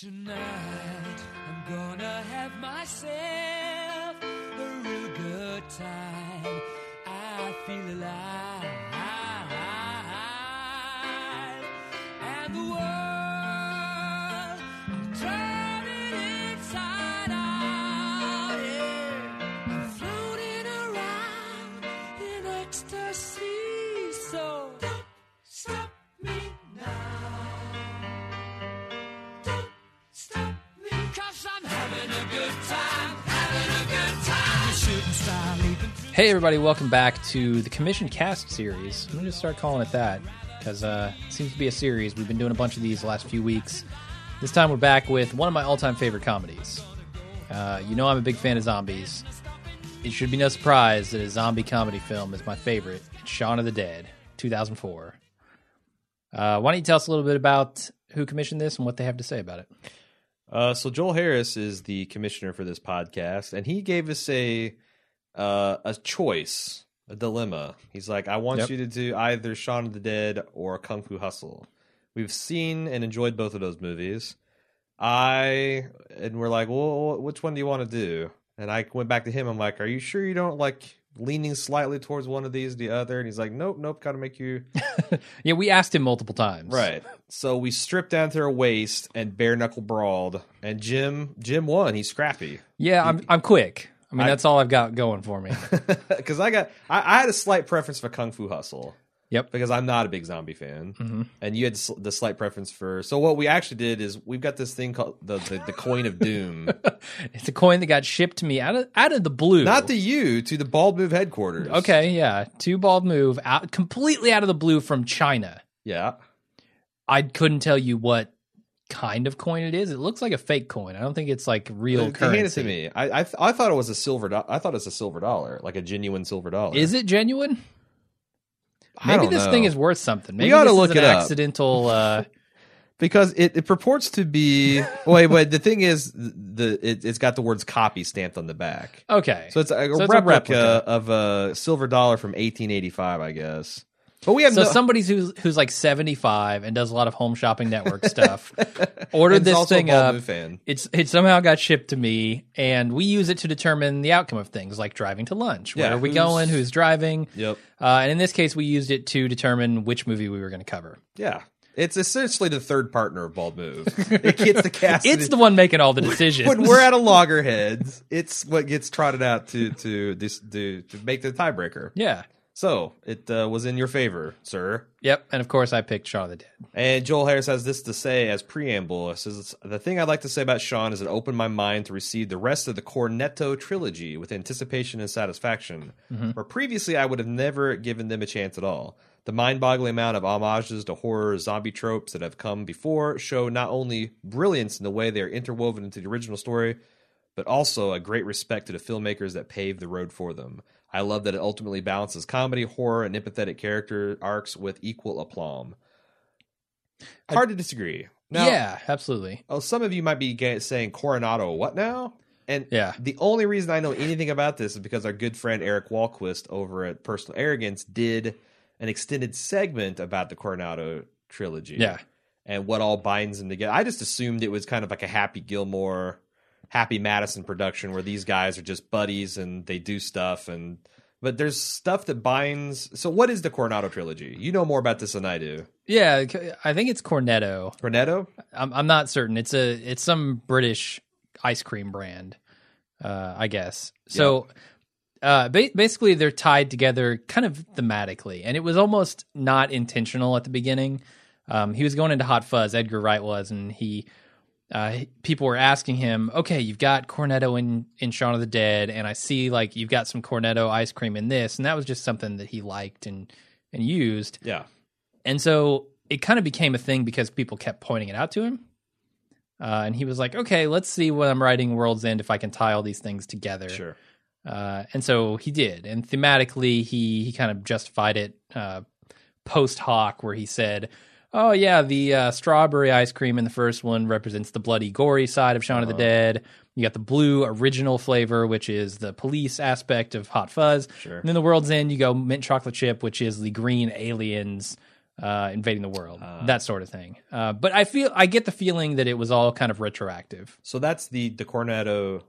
Tonight, I'm gonna have myself a real good time. I feel alive. And the world, I'm turning inside out. Yeah. I'm floating around in ecstasy. So don't stop me now. Don't stop me. 'Cause I'm having a good time. Having a good time. Shooting star leaping. Hey everybody, welcome back to the Commission Cast series. I'm going to start calling it that because it seems to be a series. We've been doing a bunch of these the last few weeks. This time we're back with one of my all-time favorite comedies. You know I'm a big fan of zombies. It should be no surprise that a zombie comedy film is my favorite. It's Shaun of the Dead, 2004. Why don't you tell us a little bit about who commissioned this and what they have to say about it? So Joel Harris is the commissioner for this podcast, and he gave us a choice, a dilemma. He's like, I want you to do either Shaun of the Dead or Kung Fu Hustle. We've seen and enjoyed both of those movies. And we're like, well, which one do you want to do? And I went back to him. I'm like, are you sure you don't like leaning slightly towards one of these, the other? And he's like, nope, gotta make you. Yeah, we asked him multiple times. Right. So we stripped down to our waist and bare knuckle brawled. And Jim won. He's scrappy. Yeah, I'm quick. I mean, that's all I've got going for me. Because I had a slight preference for Kung Fu Hustle. Yep. Because I'm not a big zombie fan. Mm-hmm. And you had the slight preference for... So what we actually did is we've got this thing called the Coin of Doom. It's a coin that got shipped to me out of the blue. Not to you, to the Bald Move headquarters. Okay, yeah. To Bald Move, completely out of the blue from China. Yeah. I couldn't tell you what kind of coin it is. It looks like a fake coin. I don't think it's like real currency. Hand it to me. I thought it was a silver. I thought it's a silver dollar, like a genuine silver dollar. Is it genuine? Maybe this thing is worth something. Maybe we ought to look it up. Accidental. Because it purports to be. Wait, but the thing is, it's got the words "copy" stamped on the back. Okay, so it's a replica of a silver dollar from 1885, I guess. But we have somebody who's like 75 and does a lot of Home Shopping Network stuff ordered this thing up. It somehow got shipped to me, and we use it to determine the outcome of things like driving to lunch. Where are we going? Who's driving? Yep. And in this case, we used it to determine which movie we were going to cover. Yeah. It's essentially the third partner of Bald Move. It gets the cast. It's the one making all the decisions. When we're at a loggerheads, it's what gets trotted out to make the tiebreaker. Yeah. So, it was in your favor, sir. Yep, and of course I picked Shaun of the Dead. And Joel Harris has this to say as preamble. It says, the thing I'd like to say about Shaun is it opened my mind to receive the rest of the Cornetto trilogy with anticipation and satisfaction, where previously I would have never given them a chance at all. The mind-boggling amount of homages to horror zombie tropes that have come before show not only brilliance in the way they are interwoven into the original story, but also a great respect to the filmmakers that paved the road for them. I love that it ultimately balances comedy, horror, and empathetic character arcs with equal aplomb. Hard to disagree. Now, yeah, absolutely. Oh, some of you might be saying Coronado, what now? And the only reason I know anything about this is because our good friend Eric Walquist over at Personal Arrogance did an extended segment about the Coronado trilogy. Yeah. And what all binds them together. I just assumed it was kind of like a Happy Gilmore, Happy Madison production where these guys are just buddies and they do stuff, but there's stuff that binds. So what is the Cornetto trilogy? You know more about this than I do. Yeah, I think it's Cornetto. Cornetto? I'm not certain. It's some British ice cream brand, I guess. So basically they're tied together kind of thematically, and it was almost not intentional at the beginning. He was going into Hot Fuzz, Edgar Wright was, and he... people were asking him, okay, you've got Cornetto in Shaun of the Dead, and I see like you've got some Cornetto ice cream in this, and that was just something that he liked and used. Yeah. And so it kind of became a thing because people kept pointing it out to him. And he was like, okay, let's see what I'm writing World's End if I can tie all these things together. Sure. And so he did. And thematically, he kind of justified it post hoc where he said, oh, yeah, the strawberry ice cream in the first one represents the bloody, gory side of Shaun of the Dead. You got the blue original flavor, which is the police aspect of Hot Fuzz. Sure. And then the World's End, you go mint chocolate chip, which is the green aliens invading the world, that sort of thing. But I get the feeling that it was all kind of retroactive. So that's the Cornetto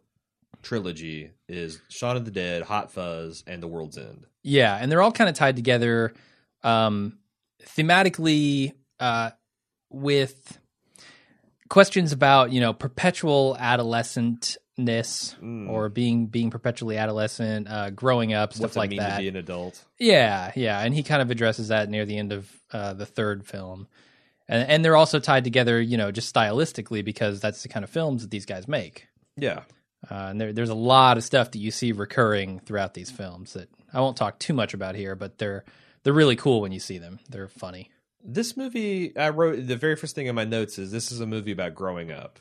trilogy is Shaun of the Dead, Hot Fuzz, and The World's End. Yeah, and they're all kind of tied together thematically with questions about, you know, perpetual adolescentness or being perpetually adolescent, growing up, stuff like that. What's it mean to be an adult? Yeah, yeah, and he kind of addresses that near the end of the third film. And they're also tied together, you know, just stylistically because that's the kind of films that these guys make. Yeah. And there's a lot of stuff that you see recurring throughout these films that I won't talk too much about here, but they're really cool when you see them. They're funny. This movie, I wrote the very first thing in my notes is this is a movie about growing up.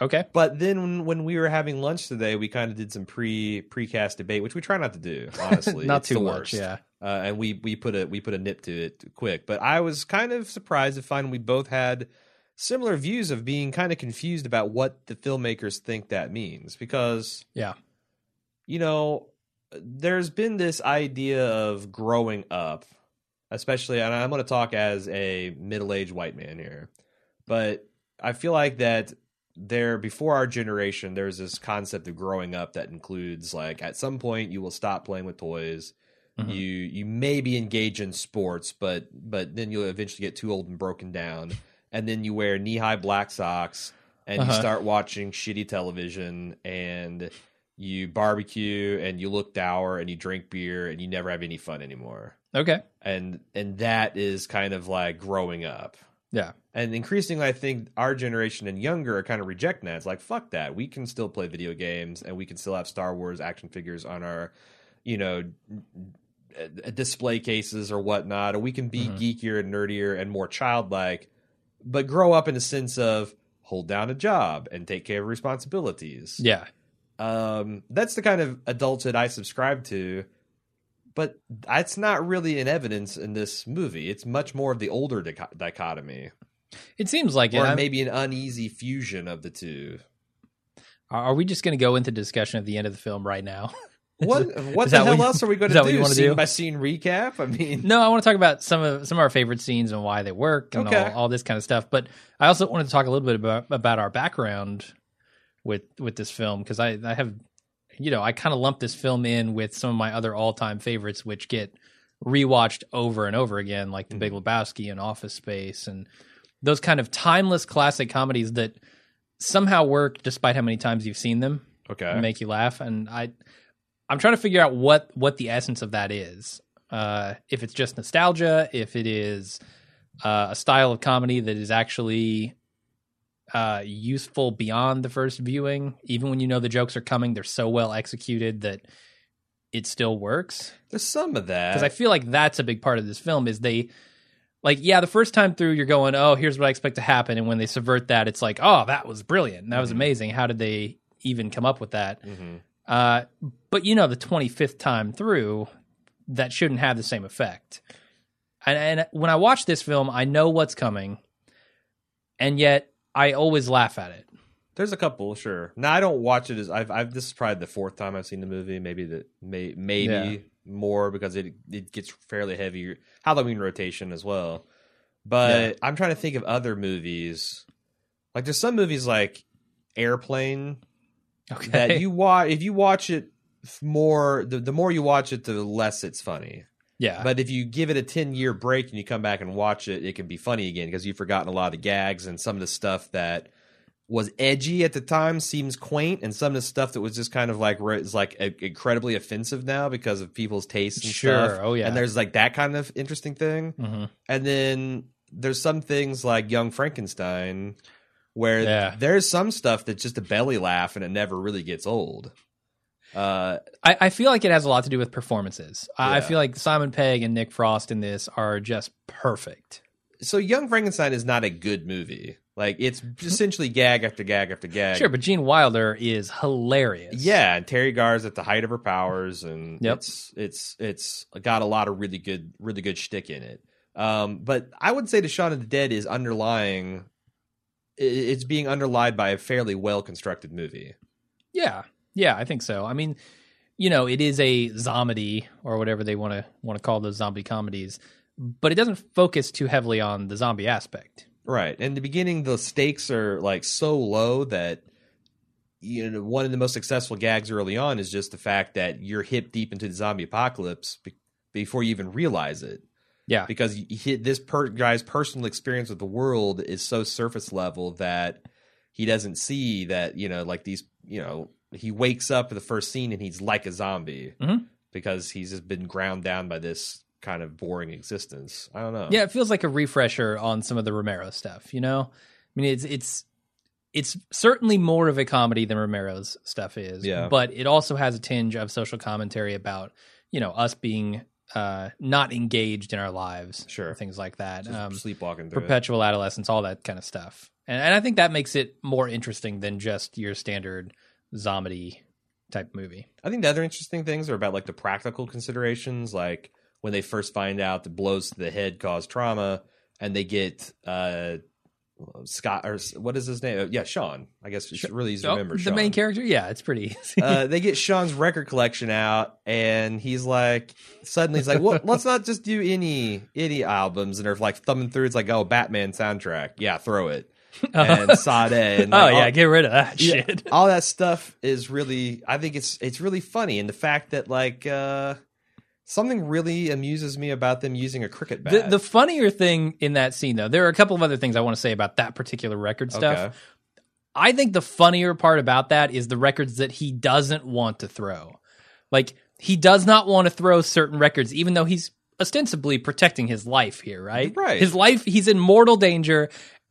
Okay. But then when we were having lunch today, we kind of did some precast debate, which we try not to do, honestly. Not too much, yeah. And we put a nip to it quick. But I was kind of surprised to find we both had similar views of being kind of confused about what the filmmakers think that means. Because, yeah, you know, there's been this idea of growing up. Especially, and I'm going to talk as a middle-aged white man here, but I feel like that there, before our generation, there's this concept of growing up that includes, like, at some point you will stop playing with toys, mm-hmm. you maybe engage in sports, but then you'll eventually get too old and broken down, and then you wear knee-high black socks, and you start watching shitty television, and you barbecue, and you look dour, and you drink beer, and you never have any fun anymore. Okay. And that is kind of like growing up. Yeah. And increasingly, I think our generation and younger are kind of rejecting that. It's like, fuck that. We can still play video games and we can still have Star Wars action figures on our, you know, display cases or whatnot. Or we can be geekier and nerdier and more childlike, but grow up in the sense of hold down a job and take care of responsibilities. Yeah. That's the kind of adulthood I subscribe to. But that's not really in evidence in this movie. It's much more of the older dichotomy. It seems like it. Or maybe an uneasy fusion of the two. Are we just going to go into discussion at the end of the film right now? What the hell else are we going to do? Scene by scene recap? I mean, no, I want to talk about some of our favorite scenes and why they work and all this kind of stuff. But I also wanted to talk a little bit about our background with this film because I have... You know, I kind of lump this film in with some of my other all-time favorites, which get rewatched over and over again, like The Big Lebowski and Office Space and those kind of timeless classic comedies that somehow work despite how many times you've seen them. Okay. And make you laugh. And I'm trying to figure out what the essence of that is. If it's just nostalgia, if it is a style of comedy that is actually... useful beyond the first viewing. Even when you know the jokes are coming, they're so well executed that it still works. There's some of that. Because I feel like that's a big part of this film is they, like, yeah, the first time through you're going, oh, here's what I expect to happen. And when they subvert that, it's like, oh, that was brilliant. That was amazing. How did they even come up with that? But, you know, the 25th time through, that shouldn't have the same effect. And when I watch this film, I know what's coming. And yet, I always laugh at it. There's a couple, sure. Now I don't watch it as I've. This is probably the fourth time I've seen the movie. Maybe more because it gets fairly heavy Halloween rotation as well. But yeah. I'm trying to think of other movies. Like there's some movies like Airplane that you watch. If you watch it more, the more you watch it, the less it's funny. Yeah. But if you give it a 10-year break and you come back and watch it, it can be funny again because you've forgotten a lot of the gags and some of the stuff that was edgy at the time seems quaint and some of the stuff that was just kind of like is like incredibly offensive now because of people's tastes and stuff. Sure, oh yeah. And there's like that kind of interesting thing. And then there's some things like Young Frankenstein where there's some stuff that's just a belly laugh and it never really gets old. I feel like it has a lot to do with performances. Yeah. I feel like Simon Pegg and Nick Frost in this are just perfect. So Young Frankenstein is not a good movie. Like it's essentially gag after gag after gag. Sure, but Gene Wilder is hilarious. Yeah, and Terry Garr's at the height of her powers, and it's got a lot of really good shtick in it. But I would say the Shaun of the Dead is underlying. It's being underlined by a fairly well constructed movie. Yeah. Yeah, I think so. I mean, you know, it is a zomedy or whatever they want to call those zombie comedies, but it doesn't focus too heavily on the zombie aspect. Right. In the beginning, the stakes are like so low that, you know, one of the most successful gags early on is just the fact that you're hip deep into the zombie apocalypse before you even realize it. Yeah. Because this guy's personal experience with the world is so surface level that he doesn't see that, you know, like these, you know, he wakes up in the first scene and he's like a zombie because he's just been ground down by this kind of boring existence. I don't know. Yeah. It feels like a refresher on some of the Romero stuff, you know? I mean, it's certainly more of a comedy than Romero's stuff is, but it also has a tinge of social commentary about, you know, us being not engaged in our lives, things like that, sleepwalking, perpetual adolescence, all that kind of stuff. And I think that makes it more interesting than just your standard zombie type movie. I think the other interesting things are about like the practical considerations, like when they first find out the blows to the head cause trauma, and they get Scott, or what is his name? Yeah, Shaun. I guess it's really easy to remember. The Shaun. Main character? Yeah, it's pretty easy. They get Sean's record collection out, and he's like, suddenly he's like, well, let's not just do any albums. And they're like thumbing through. It's like, oh, Batman soundtrack. Yeah, throw it. And Sade. And like, get rid of that shit. All that stuff is really, I think it's really funny. And the fact that like, something really amuses me about them using a cricket bat. The funnier thing in that scene, though, there are a couple of other things I want to say about that particular record stuff. Okay. I think the funnier part about that is the records that he doesn't want to throw. Like, he does not want to throw certain records, even though he's ostensibly protecting his life here, right? Right. His life, he's in mortal danger,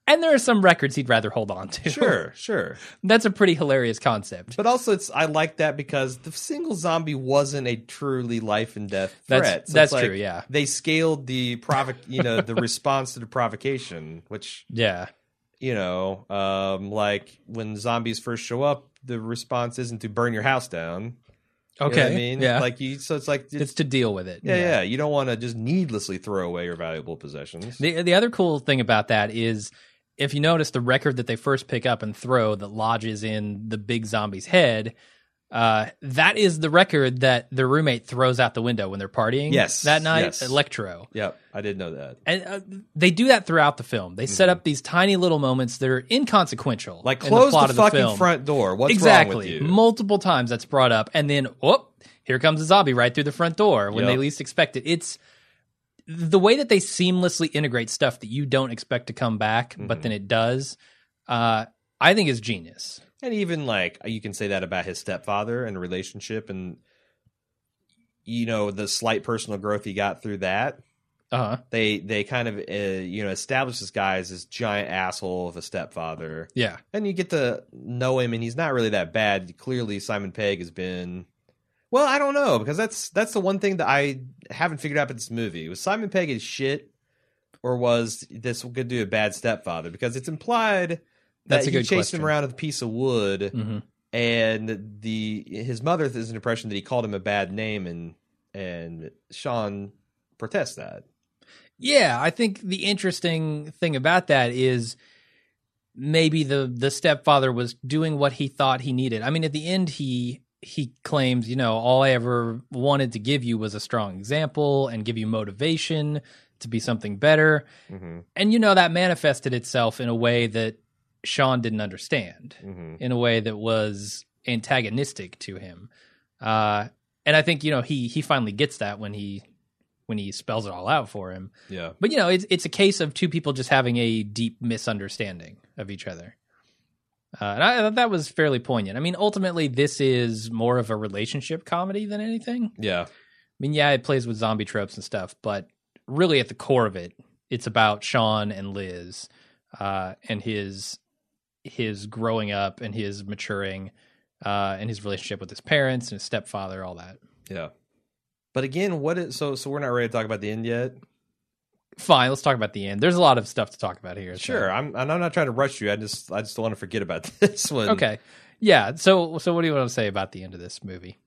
and there are some records he'd rather hold on to. Sure, sure. That's a pretty hilarious concept. But also, I like that because the single zombie wasn't a truly life and death threat. That's like true, yeah. They scaled the the response to the provocation, which you know, like when zombies first show up, the response isn't to burn your house down. Okay. You know what I mean? Yeah. Like so it's like it's to deal with it. Yeah, yeah. You don't want to just needlessly throw away your valuable possessions. The other cool thing about that is, if you notice, the record that they first pick up and throw that lodges in the big zombie's head, that is the record that their roommate throws out the window when they're partying that night, Electro. Yep, I did know that. And they do that throughout the film. They set up these tiny little moments that are inconsequential. Like, close the plot of the fucking film. Front door. What's wrong with you? Multiple times that's brought up. And then, here comes a zombie right through the front door when they least expect it. It's the way that they seamlessly integrate stuff that you don't expect to come back, but then it does, I think is genius. And even like, you can say that about his stepfather and the relationship and, you know, the slight personal growth he got through that. They kind of, establish this guy as this giant asshole of a stepfather. Yeah. And you get to know him, and he's not really that bad. Clearly, Simon Pegg has been... Well, I don't know, because that's the one thing that I haven't figured out in this movie. Was Simon Pegg his shit, or was this good dude a bad stepfather? Because it's implied that he chased him around with a piece of wood, and his mother is an impression that he called him a bad name, and Shaun protests that. Yeah, I think the interesting thing about that is maybe the stepfather was doing what he thought he needed. I mean, at the end, he claims, you know, all I ever wanted to give you was a strong example and give you motivation to be something better. And, you know, that manifested itself in a way that Shaun didn't understand, in a way that was antagonistic to him. And I think, you know, he finally gets that when he spells it all out for him. Yeah. But, you know, it's a case of two people just having a deep misunderstanding of each other. And I thought that was fairly poignant. I mean, ultimately, this is more of a relationship comedy than anything. Yeah. I mean, yeah, it plays with zombie tropes and stuff, but really at the core of it, it's about Shaun and Liz and his growing up and his maturing and his relationship with his parents and his stepfather, all that. Yeah. But again, so we're not ready to talk about the end yet? Fine, let's talk about the end. There's a lot of stuff to talk about here. Sure, so. I'm not trying to rush you. I just don't want to forget about this one. Okay, yeah. So what do you want to say about the end of this movie?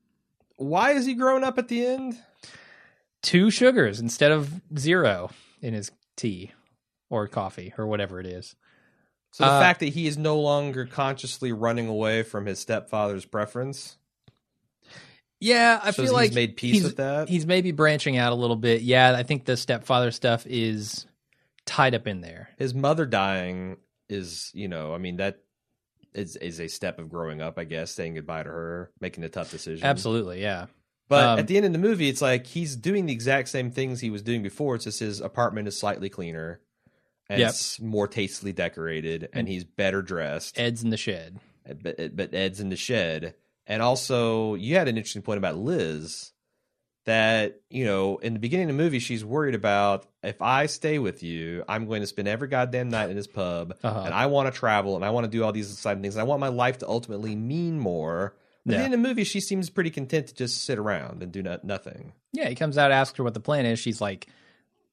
Why is he growing up at the end? 2 sugars instead of 0 in his tea or coffee or whatever it is. So the fact that he is no longer consciously running away from his stepfather's preference. Yeah, I feel like he's made peace with that. He's maybe branching out a little bit. Yeah, I think the stepfather stuff is tied up in there. His mother dying is, you know, I mean, that is a step of growing up, I guess, saying goodbye to her, making a tough decision. Absolutely, yeah. But at the end of the movie, it's like he's doing the exact same things he was doing before. It's just his apartment is slightly cleaner and it's more tastefully decorated and he's better dressed. Ed's in the shed. But Ed's in the shed. And also, you had an interesting point about Liz that, you know, in the beginning of the movie, she's worried about, if I stay with you, I'm going to spend every goddamn night in this pub and I want to travel and I want to do all these exciting things. And I want my life to ultimately mean more. But in the movie, she seems pretty content to just sit around and do nothing. Yeah, he comes out, asks her what the plan is. She's like,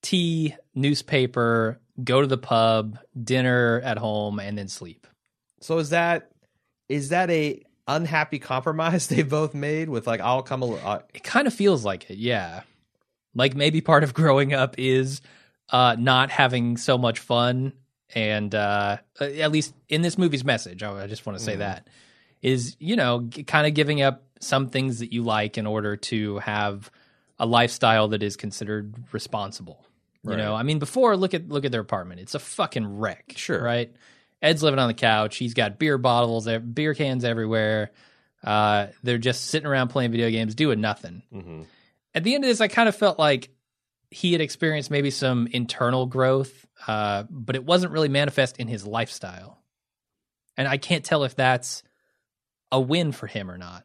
tea, newspaper, go to the pub, dinner at home, and then sleep. So is that a unhappy compromise they both made with, like, I'll come along? It kind of feels like it, yeah. Like maybe part of growing up is not having so much fun. And at least in this movie's message, I just want to say that. Is, you know, kind of giving up some things that you like in order to have a lifestyle that is considered responsible. Right. You know, I mean, before, look at their apartment. It's a fucking wreck. Sure. Right? Ed's living on the couch. He's got beer bottles, beer cans everywhere. They're just sitting around playing video games, doing nothing. Mm-hmm. At the end of this, I kind of felt like he had experienced maybe some internal growth, but it wasn't really manifest in his lifestyle. And I can't tell if that's a win for him or not.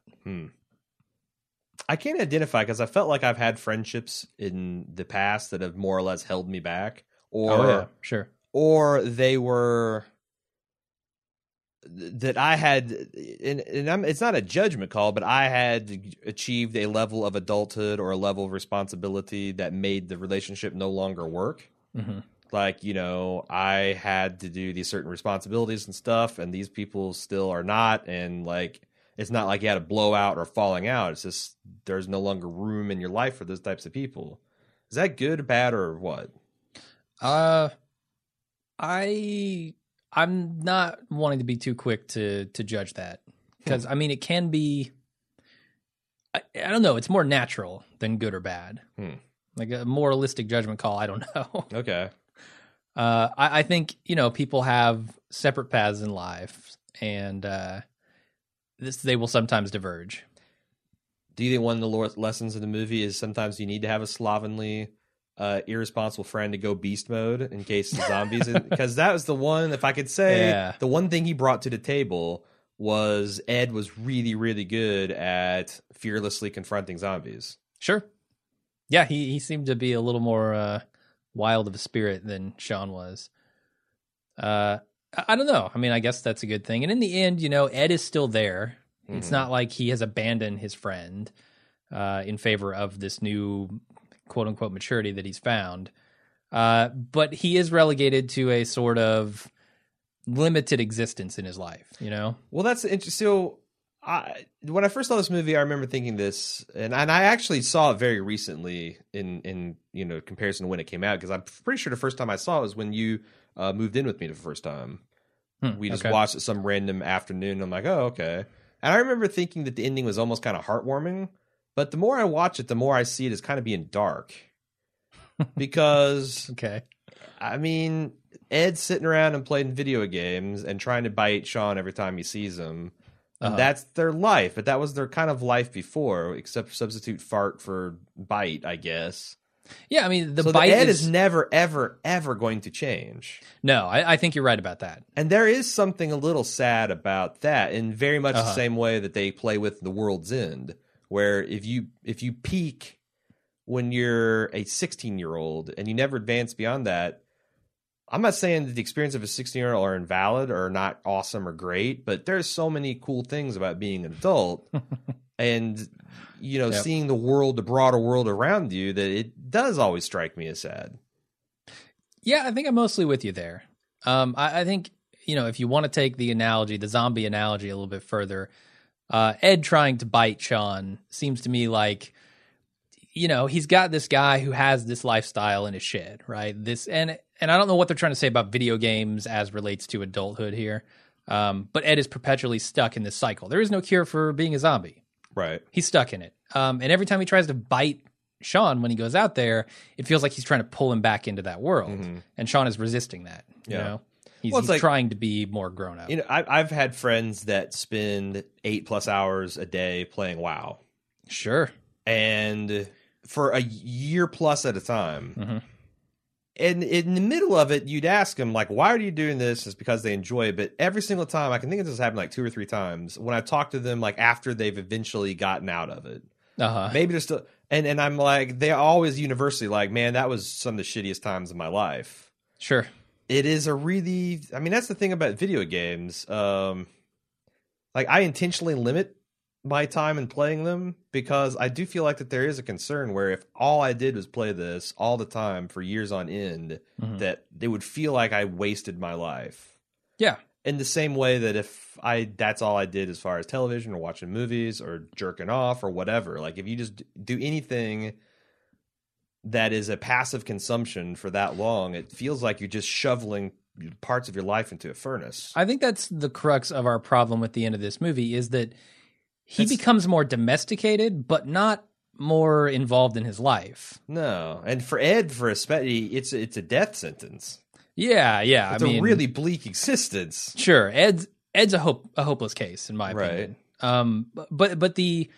I can't identify because I felt like I've had friendships in the past that have more or less held me back, or they were that I had, and it's not a judgment call, but I had achieved a level of adulthood or a level of responsibility that made the relationship no longer work. Mm-hmm. Like, you know, I had to do these certain responsibilities and stuff, and these people still are not. And, like, it's not like you had a blowout or falling out. It's just there's no longer room in your life for those types of people. Is that good, bad, or what? I'm not wanting to be too quick to judge that. Because, I mean, it can be, I don't know, it's more natural than good or bad. Like a moralistic judgment call, I don't know. Okay. I think, you know, people have separate paths in life, and they will sometimes diverge. Do you think one of the lessons of the movie is sometimes you need to have a slovenly, irresponsible friend to go beast mode in case the zombies? Because that was the one, if I could say, the one thing he brought to the table was Ed was really, really good at fearlessly confronting zombies. Sure. Yeah, he seemed to be a little more... wild of a spirit than Shaun was. I don't know. I mean, I guess that's a good thing. And in the end, you know, Ed is still there. Mm-hmm. It's not like he has abandoned his friend in favor of this new quote unquote maturity that he's found. But he is relegated to a sort of limited existence in his life, you know? Well, that's interesting. So when I first saw this movie, I remember thinking this, and I actually saw it very recently in you know, comparison to when it came out, because I'm pretty sure the first time I saw it was when you moved in with me the first time. We just watched it some random afternoon, and I'm like, oh, okay. And I remember thinking that the ending was almost kind of heartwarming, but the more I watch it, the more I see it as kind of being dark. Because, I mean, Ed's sitting around and playing video games and trying to bite Shaun every time he sees him. And that's their life, but that was their kind of life before, except substitute fart for bite, I guess. Yeah, I mean, the bite is never, ever, ever going to change. No, I think you're right about that. And there is something a little sad about that, in very much the same way that they play with The World's End, where if you peak when you're a 16-year-old and you never advance beyond that, I'm not saying that the experience of a 16-year-old are invalid or not awesome or great, but there's so many cool things about being an adult and, you know, seeing the world, the broader world around you, that it does always strike me as sad. Yeah, I think I'm mostly with you there. I think, you know, if you want to take the analogy, the zombie analogy a little bit further, Ed trying to bite Shaun seems to me like, you know, he's got this guy who has this lifestyle in his shed, right? And I don't know what they're trying to say about video games as relates to adulthood here, but Ed is perpetually stuck in this cycle. There is no cure for being a zombie. Right. He's stuck in it. And every time he tries to bite Shaun when he goes out there, it feels like he's trying to pull him back into that world. Mm-hmm. And Shaun is resisting that. Yeah. You know? He's like, trying to be more grown up. You know, I've had friends that spend 8+ hours a day playing WoW. Sure. And for a year plus at a time. Mm-hmm. And in the middle of it, you'd ask them, like, why are you doing this? It's because they enjoy it. But every single time, I can think of this happened like 2 or 3 times, when I talk to them, like, after they've eventually gotten out of it. Uh-huh. Maybe they're still... And I'm like, they're always universally like, man, that was some of the shittiest times of my life. Sure. It is a really... I mean, that's the thing about video games. Like, I intentionally limit my time in playing them, because I do feel like that there is a concern where if all I did was play this all the time for years on end, mm-hmm. that it would feel like I wasted my life. Yeah. In the same way that if that's all I did as far as television or watching movies or jerking off or whatever, like if you just do anything that is a passive consumption for that long, it feels like you're just shoveling parts of your life into a furnace. I think that's the crux of our problem with the end of this movie, is that he becomes more domesticated, but not more involved in his life. No. And for Ed, for especially, it's a death sentence. Yeah, yeah. It's a really bleak existence. Sure. Ed's a hopeless case, in my opinion. Right. But the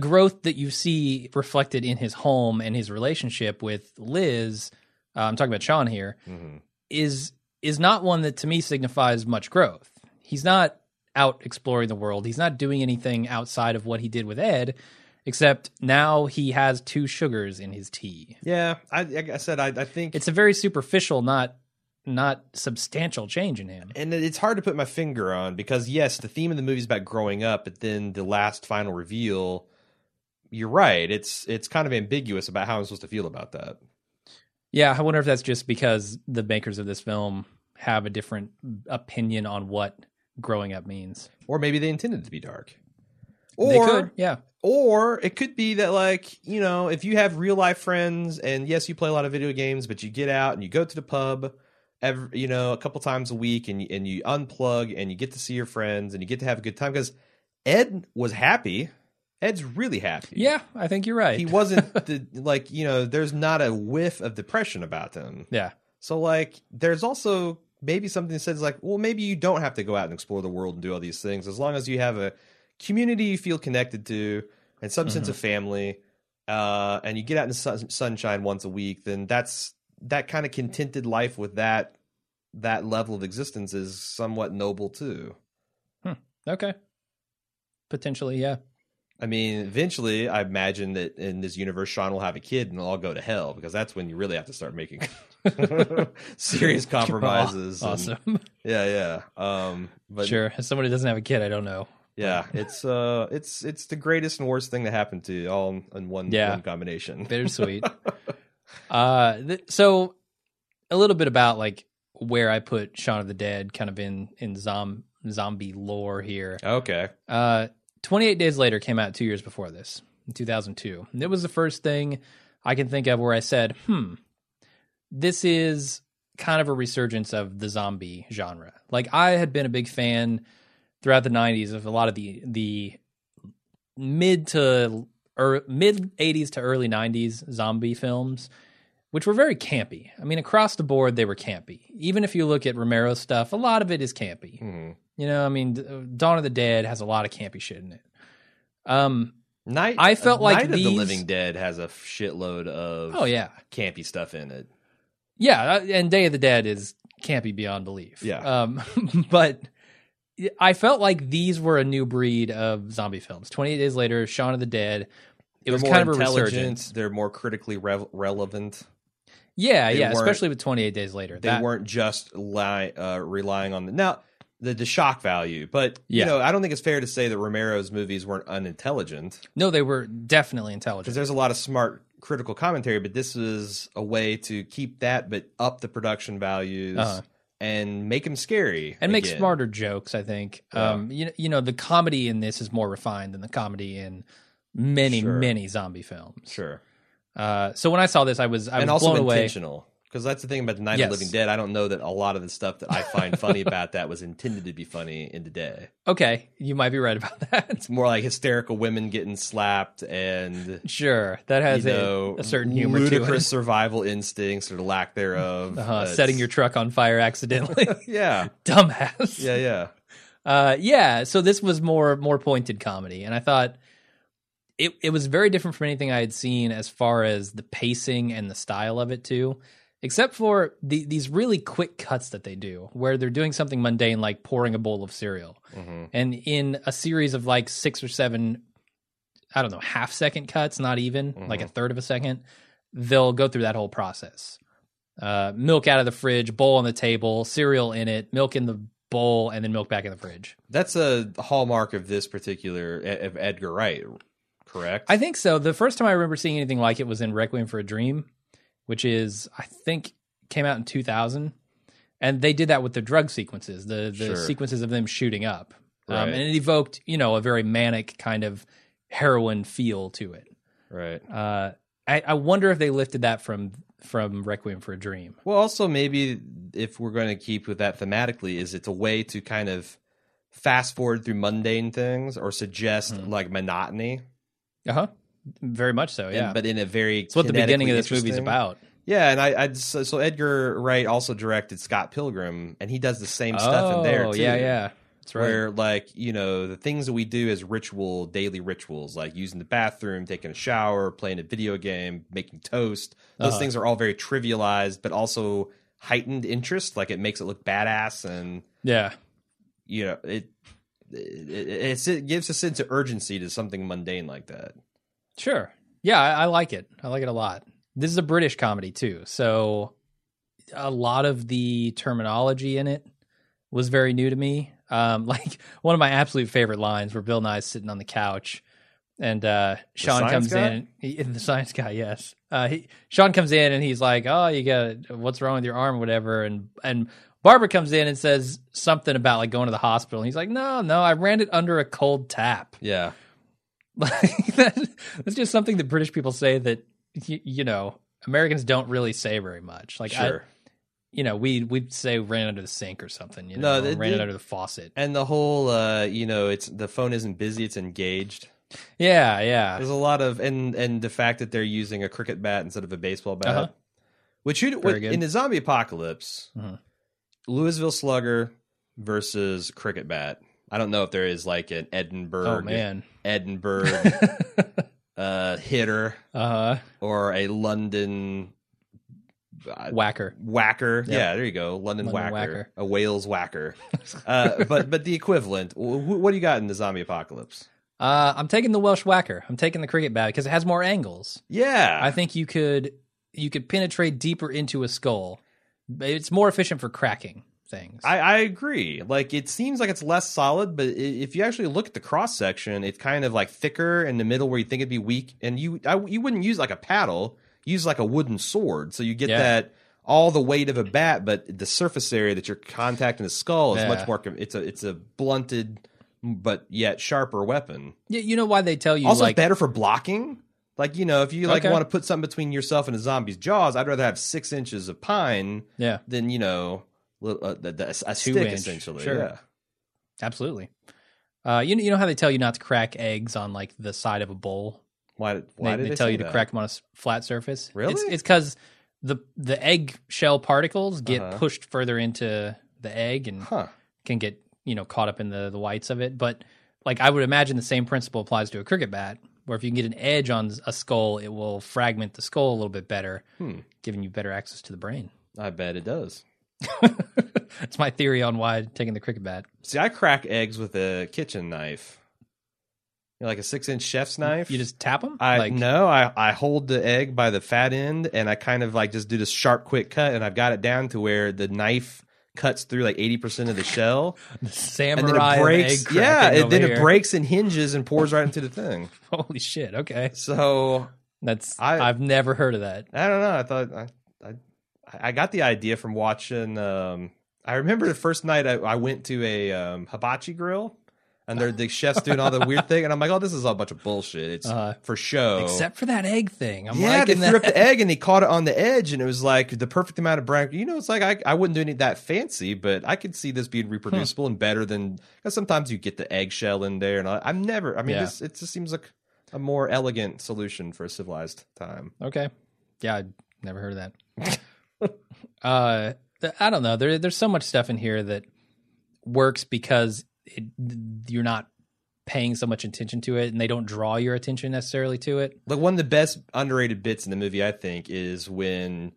growth that you see reflected in his home and his relationship with Liz, I'm talking about Shaun here, mm-hmm. is not one that to me signifies much growth. He's not out exploring the world. He's not doing anything outside of what he did with Ed, except now he has 2 sugars in his tea. Yeah, I think it's a very superficial, not substantial change in him. And it's hard to put my finger on, because yes, the theme of the movie is about growing up, but then the last final reveal, you're right, it's kind of ambiguous about how I'm supposed to feel about that. Yeah, I wonder if that's just because the makers of this film have a different opinion on what growing up means. Or maybe they intended to be dark. Or they could, yeah. Or it could be that, like, you know, if you have real life friends and yes, you play a lot of video games, but you get out and you go to the pub every, you know, a couple times a week, and you unplug and you get to see your friends and you get to have a good time, because Ed was happy. Ed's really happy. Yeah, I think you're right. He wasn't like, you know, there's not a whiff of depression about him. Yeah. So like there's also maybe something that says like, well, maybe you don't have to go out and explore the world and do all these things, as long as you have a community you feel connected to and some mm-hmm. sense of family, and you get out in the sunshine once a week, then that's that kind of contented life with that level of existence is somewhat noble too. Okay. Potentially, yeah. I mean, eventually, I imagine that in this universe, Shaun will have a kid and they'll all go to hell, because that's when you really have to start making serious compromises. Oh, awesome. And, yeah. But sure. As someone who doesn't have a kid, I don't know. Yeah, it's the greatest and worst thing that happened to you all in one combination. Bittersweet. So a little bit about like where I put Shaun of the Dead kind of in zombie lore here. Okay. 28 Days Later came out 2 years before this, in 2002. And it was the first thing I can think of where I said, this is kind of a resurgence of the zombie genre. Like, I had been a big fan throughout the 90s of a lot of the mid-80s to early 90s zombie films, which were very campy. I mean, across the board, they were campy. Even if you look at Romero's stuff, a lot of it is campy. Mm-hmm. You know, I mean, Dawn of the Dead has a lot of campy shit in it. Night of the Living Dead has a shitload of campy stuff in it. Yeah, and Day of the Dead is campy beyond belief. Yeah. But I felt like these were a new breed of zombie films. 28 Days Later, Shaun of the Dead. It was kind of a resurgence. They're more critically relevant. Yeah, yeah, especially with 28 Days Later. They weren't just relying on the shock value. But, you know, I don't think it's fair to say that Romero's movies weren't unintelligent. No, they were definitely intelligent. Because there's a lot of smart critical commentary, but this is a way to keep that, but up the production values and make them scary. And make smarter jokes, I think. Yeah. You know, the comedy in this is more refined than the comedy in many zombie films. Sure. So when I saw this, I was blown away. And also intentional. Because that's the thing about the Night of the Living Dead. I don't know that a lot of the stuff that I find funny about that was intended to be funny in the day. Okay, you might be right about that. It's more like hysterical women getting slapped and... Sure, that has a certain humor to it. Ludicrous survival instincts or the lack thereof. Setting your truck on fire accidentally. Yeah. Dumbass. Yeah, yeah. So this was more pointed comedy, and I thought... It was very different from anything I had seen as far as the pacing and the style of it, too, except for these really quick cuts that they do where they're doing something mundane like pouring a bowl of cereal. Mm-hmm. And in a series of like 6 or 7, I don't know, half-second cuts, not even, mm-hmm. like a third of a second, they'll go through that whole process. Milk out of the fridge, bowl on the table, cereal in it, milk in the bowl, and then milk back in the fridge. That's a hallmark of this particular, of Edgar Wright. Correct? I think so. The first time I remember seeing anything like it was in Requiem for a Dream, which is, I think, came out in 2000. And they did that with the drug sequences, the sure. sequences of them shooting up. Right. And it evoked, a very manic kind of heroin feel to it. Right. I wonder if they lifted that from Requiem for a Dream. Well, also maybe if we're going to keep with that thematically, is it's a way to kind of fast forward through mundane things or suggest like monotony. Uh-huh. Very much so, yeah. But in a very it's what the beginning of this movie's about. Yeah, and so Edgar Wright also directed Scott Pilgrim, and he does the same stuff in there, too. Yeah. That's right. Where, the things that we do as daily rituals, like using the bathroom, taking a shower, playing a video game, making toast, those things are all very trivialized, but also heightened interest. Like, it makes it look badass, and... Yeah. It gives a sense of urgency to something mundane like that. Sure. Yeah, I like it. I like it a lot. This is a British comedy, too. So a lot of the terminology in it was very new to me. One of my absolute favorite lines where Bill Nye's sitting on the couch and Sean comes in. The science guy, yes. Sean comes in and he's like, oh, you got what's wrong with your arm, whatever. And Barbara comes in and says something about going to the hospital. And he's like, no, I ran it under a cold tap. Yeah. That's just something that British people say that, Americans don't really say very much. Like, sure. We'd say ran under the sink or something, no, ran it under the faucet. And the whole, it's the phone isn't busy, it's engaged. Yeah, yeah. There's a lot of, and the fact that they're using a cricket bat instead of a baseball bat, uh-huh. which in the zombie apocalypse, uh-huh. Louisville Slugger versus cricket bat. I don't know if there is like an Edinburgh hitter or a London whacker. Yep. Yeah, there you go, London whacker, a Wales whacker. But the equivalent. What do you got in the zombie apocalypse? I'm taking the Welsh whacker. I'm taking the cricket bat because it has more angles. Yeah, I think you could penetrate deeper into a skull. It's more efficient for cracking things. I agree. It seems like it's less solid, but if you actually look at the cross section, it's kind of thicker in the middle where you think it'd be weak. And you wouldn't use a paddle, use a wooden sword. So you get that all the weight of a bat, but the surface area that you're contacting the skull is much more. It's a blunted but yet sharper weapon. Yeah, you know why they tell you also it's better for blocking. If you want to put something between yourself and a zombie's jaws, I'd rather have 6 inches of pine than, a stick, essentially. Sure. Yeah. Absolutely. You know how they tell you not to crack eggs on, the side of a bowl? Why did they tell you to crack them on a flat surface? Really? It's because the egg shell particles get pushed further into the egg and can get, caught up in the whites of it. But, I would imagine the same principle applies to a cricket bat. Where if you can get an edge on a skull, it will fragment the skull a little bit better, giving you better access to the brain. I bet it does. That's my theory on why I'm taking the cricket bat. See, I crack eggs with a kitchen knife. Like a 6-inch chef's knife. You just tap them? No, I hold the egg by the fat end, and I kind of just do this sharp, quick cut, and I've got it down to where the knife... cuts through 80% of the shell. The samurai egg cracking. Yeah, and then it breaks and hinges and pours right into the thing. Holy shit! Okay, so that's I've never heard of that. I don't know. I thought I got the idea from watching. I remember the first night I went to a hibachi grill. and they're the chefs doing all the weird thing, and I'm like, oh, this is all a bunch of bullshit. It's for show, except for that egg thing. They threw up the egg and he caught it on the edge, and it was like the perfect amount of brown. You know, it's like I wouldn't do any that fancy, but I could see this being reproducible and better than, because sometimes you get the eggshell in there, and this, it just seems like a more elegant solution for a civilized time. Okay, yeah, I never heard of that. I don't know. There's so much stuff in here that works because you're not paying so much attention to it, and they don't draw your attention necessarily to it. Like, one of the best underrated bits in the movie, I think, is when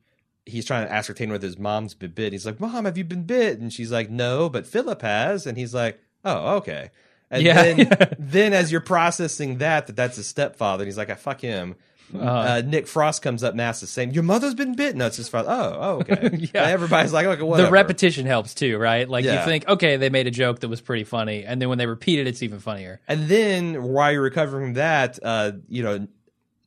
he's trying to ascertain whether his mom's been bit. He's like, "Mom, have you been bit?" And she's like, "No, but Philip has." And he's like, "Oh, okay." And then as you're processing that's his stepfather, and he's like, "I fuck him." Nick Frost comes up and asks the same. Your mother's been bitten. No, it's his father. Oh, okay. Yeah. And everybody's like, okay, whatever. The repetition helps too, right? Like you think, okay, they made a joke that was pretty funny, and then when they repeat it, it's even funnier. And then while you're recovering from that,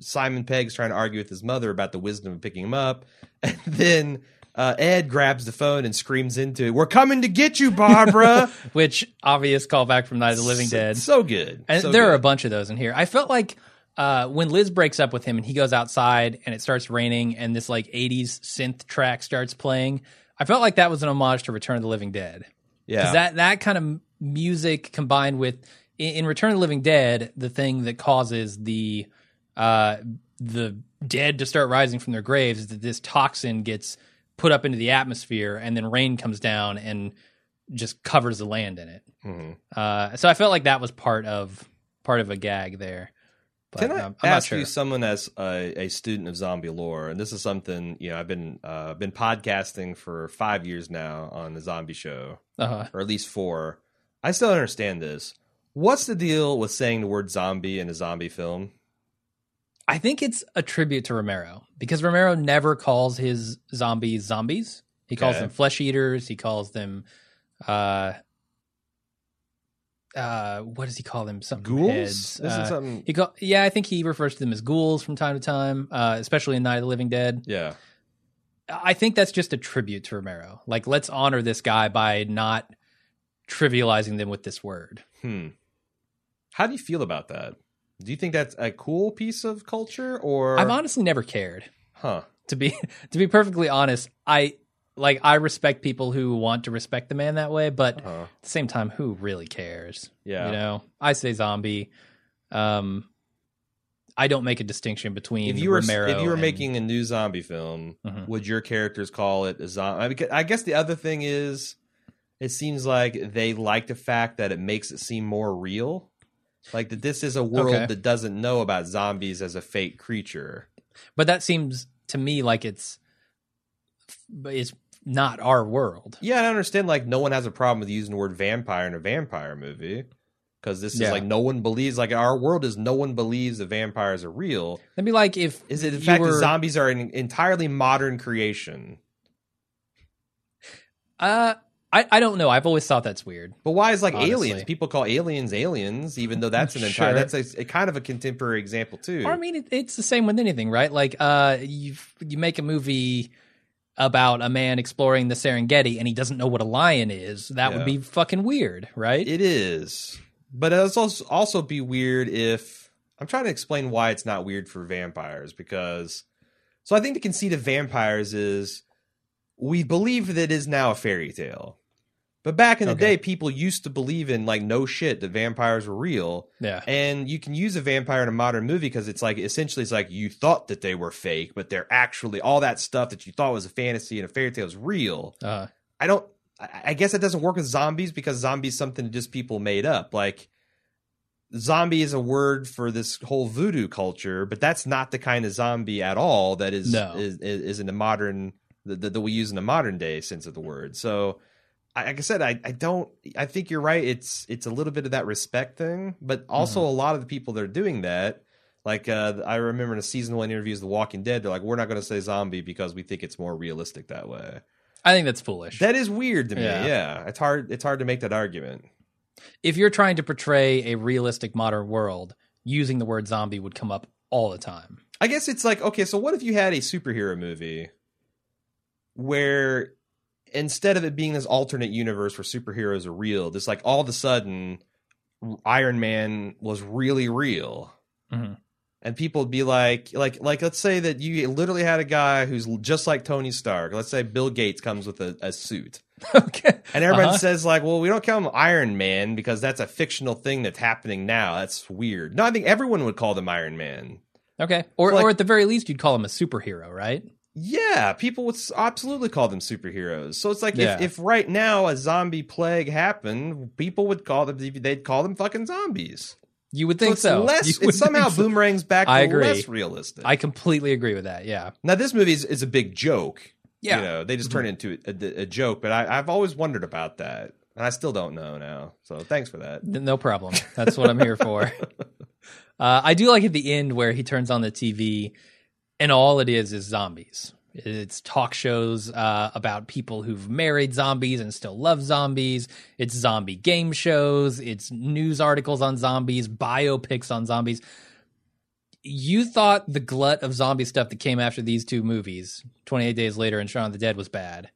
Simon Pegg's trying to argue with his mother about the wisdom of picking him up, and then Ed grabs the phone and screams into it, "We're coming to get you, Barbara!" Which obvious callback from Night of the Living Dead. So good. And so there are a bunch of those in here. I felt like. When Liz breaks up with him and he goes outside and it starts raining and this like 80s synth track starts playing, I felt like that was an homage to Return of the Living Dead. Yeah. Because that kind of music combined with, in Return of the Living Dead, the thing that causes the dead to start rising from their graves is that this toxin gets put up into the atmosphere, and then rain comes down and just covers the land in it. Mm-hmm. So I felt like that was part of a gag there. But can I ask you, someone as a student of zombie lore, and this is something, I've been podcasting for 5 years now on the zombie show, or at least 4. I still don't understand this. What's the deal with saying the word zombie in a zombie film? I think it's a tribute to Romero, because Romero never calls his zombies zombies. He calls them flesh eaters. He calls them... what does he call them? Something ghouls? Heads. I think he refers to them as ghouls from time to time, especially in Night of the Living Dead. Yeah. I think that's just a tribute to Romero. Like, let's honor this guy by not trivializing them with this word. How do you feel about that? Do you think that's a cool piece of culture, or... I've honestly never cared. To be perfectly honest, I respect people who want to respect the man that way, but at the same time, who really cares? Yeah. I say zombie. I don't make a distinction between Romero. If you were making a new zombie film, would your characters call it a zombie? I guess the other thing is, it seems like they like the fact that it makes it seem more real. Like, that this is a world that doesn't know about zombies as a fake creature. But that seems to me like it's not our world. Yeah, and I understand, like, no one has a problem with using the word vampire in a vampire movie, because this is like, no one believes, like, our world is, no one believes the vampires are real. That'd be like if... Is it, in fact, the zombies are an entirely modern creation? I don't know. I've always thought that's weird. But why is, like, honestly, aliens? People call aliens aliens, even though that's that's a kind of a contemporary example too. Or, I mean, it's the same with anything, right? Like, you make a movie about a man exploring the Serengeti and he doesn't know what a lion is, that would be fucking weird, right? It is. But it would also be weird if... I'm trying to explain why it's not weird for vampires, because... So I think the conceit of vampires is, we believe that it is now a fairy tale. But back in the day, people used to believe in, like, no shit, that vampires were real. Yeah. And you can use a vampire in a modern movie because it's like, essentially, it's like, you thought that they were fake, but they're actually, all that stuff that you thought was a fantasy and a fairy tale is real. I guess it doesn't work with zombies, because zombies is something that just people made up. Like, zombie is a word for this whole voodoo culture, but that's not the kind of zombie at all that is in the modern, that we use in the modern day sense of the word. So... Like I said, I think you're right. It's a little bit of that respect thing, but also a lot of the people that are doing that, like, I remember in a season 1 interview of The Walking Dead, they're like, we're not going to say zombie because we think it's more realistic that way. I think that's foolish. That is weird to me. Yeah. It's hard to make that argument. If you're trying to portray a realistic modern world, using the word zombie would come up all the time. I guess it's like, okay, so what if you had a superhero movie where, instead of it being this alternate universe where superheroes are real, this, like, all of a sudden Iron Man was really real. Mm-hmm. And people would be like, let's say that you literally had a guy who's just like Tony Stark. Let's say Bill Gates comes with a suit. Okay. And everybody says, like, well, we don't call him Iron Man because that's a fictional thing that's happening now. That's weird. No, I think everyone would call them Iron Man. Okay. Or, so like, or at the very least, you'd call him a superhero, right? Yeah. People would absolutely call them superheroes. So it's like, if right now a zombie plague happened, people would call them, they'd call them fucking zombies. You would think so. It somehow boomerangs back to less realistic. I completely agree with that, yeah. Now, this movie is a big joke. Yeah. You know, they just turn it into a joke, but I've always wondered about that, and I still don't know now. So thanks for that. No problem. That's what I'm here for. I do like at the end where he turns on the TV, and all it is zombies. It's talk shows about people who've married zombies and still love zombies. It's zombie game shows. It's news articles on zombies, biopics on zombies. You thought the glut of zombie stuff that came after these two movies, 28 Days Later and Shaun of the Dead, was bad.